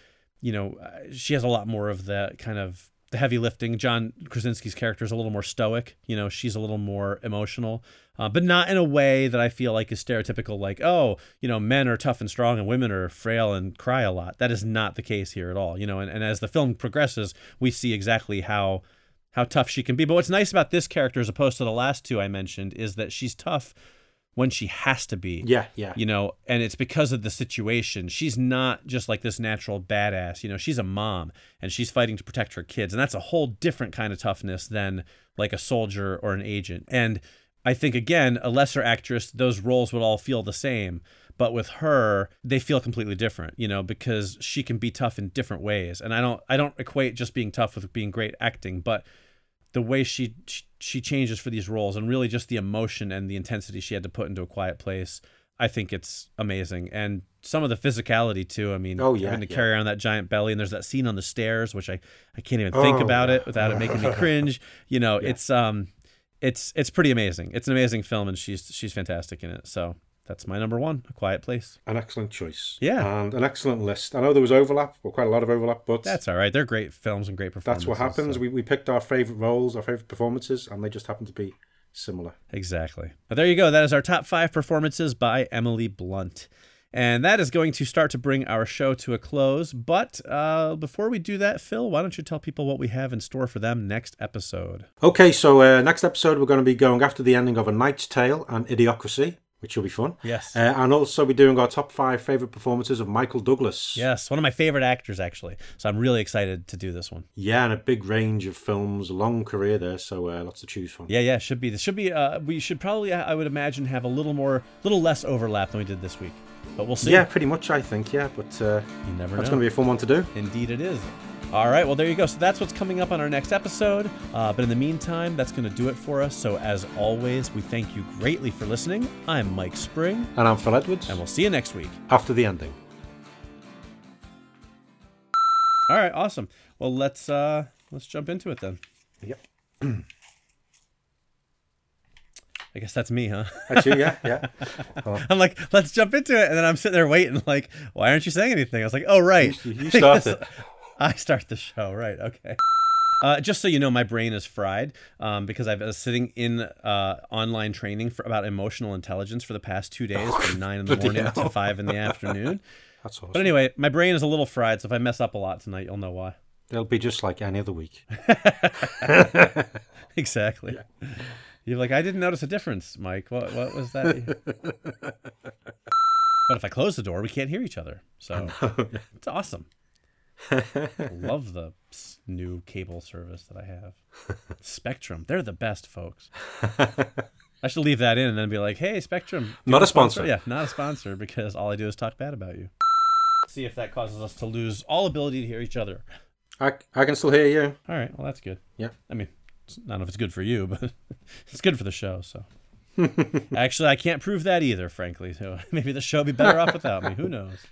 you know, she has a lot more of the kind of the heavy lifting. John Krasinski's character is a little more stoic, you know, she's a little more emotional, but not in a way that I feel like is stereotypical, like, oh, you know, men are tough and strong and women are frail and cry a lot. That is not the case here at all, you know, and as the film progresses, we see exactly how tough she can be. But what's nice about this character as opposed to the last two I mentioned is that she's tough when she has to be, you know, and it's because of the situation. She's not just like this natural badass, you know, she's a mom and she's fighting to protect her kids. And that's a whole different kind of toughness than like a soldier or an agent. And I think, again, a lesser actress, those roles would all feel the same. But with her, they feel completely different, you know, because she can be tough in different ways. And I don't equate just being tough with being great acting, but the way she changes for these roles, and really just the emotion and the intensity she had to put into A Quiet Place, I think it's amazing. And some of the physicality too. I mean, carry around that giant belly, and there's that scene on the stairs, which I can't even think about it without it making me cringe. You know, it's pretty amazing. It's an amazing film, and she's fantastic in it. So that's my number one, A Quiet Place. An excellent choice. Yeah. And an excellent list. I know there was overlap, or quite a lot of overlap, but... That's all right. They're great films and great performances. That's what happens. So. We picked our favourite roles, our favourite performances, and they just happen to be similar. Exactly. But there you go. That is our top 5 performances by Emily Blunt. And that is going to start to bring our show to a close. But before we do that, Phil, why don't you tell people what we have in store for them next episode? Okay, so next episode, we're going to be going after the ending of A Knight's Tale and Idiocracy, which will be fun. Yes. And also we're doing our top 5 favourite performances of Michael Douglas. Yes, one of my favourite actors, actually. So I'm really excited to do this one. Yeah, and a big range of films, a long career there, so lots to choose from. Yeah, should be. This should be, we should probably, I would imagine, have a little less overlap than we did this week. But we'll see. Yeah, pretty much, I think, yeah. But you never know. That's going to be a fun one to do. Indeed it is. All right, well, there you go. So that's what's coming up on our next episode. But in the meantime, that's going to do it for us. So as always, we thank you greatly for listening. I'm Mike Spring. And I'm Phil Edwards. And we'll see you next week. After the ending. All right, awesome. Well, let's jump into it then. Yep. I guess that's me, huh? That's you, yeah. Oh. I'm like, let's jump into it. And then I'm sitting there waiting, like, why aren't you saying anything? I was like, oh, right. You start it. I start the show, right? Okay. Just so you know, my brain is fried because I've been sitting in online training about emotional intelligence for the past 2 days, from 9 in the morning to 5 in the afternoon. That's awesome. But anyway, my brain is a little fried, so if I mess up a lot tonight, you'll know why. It'll be just like any other week. Exactly. Yeah. You're like, I didn't notice a difference, Mike. What was that? But if I close the door, we can't hear each other. So it's awesome. I love the new cable service that I have. Spectrum. They're the best, folks. I should leave that in and then be like, hey, Spectrum. Not a sponsor. Yeah, not a sponsor, because all I do is talk bad about you. See if that causes us to lose all ability to hear each other. I can still hear you. All right. Well, that's good. Yeah. I mean, I don't know if it's good for you, but it's good for the show. So actually, I can't prove that either, frankly. So maybe the show would be better off without me. Who knows?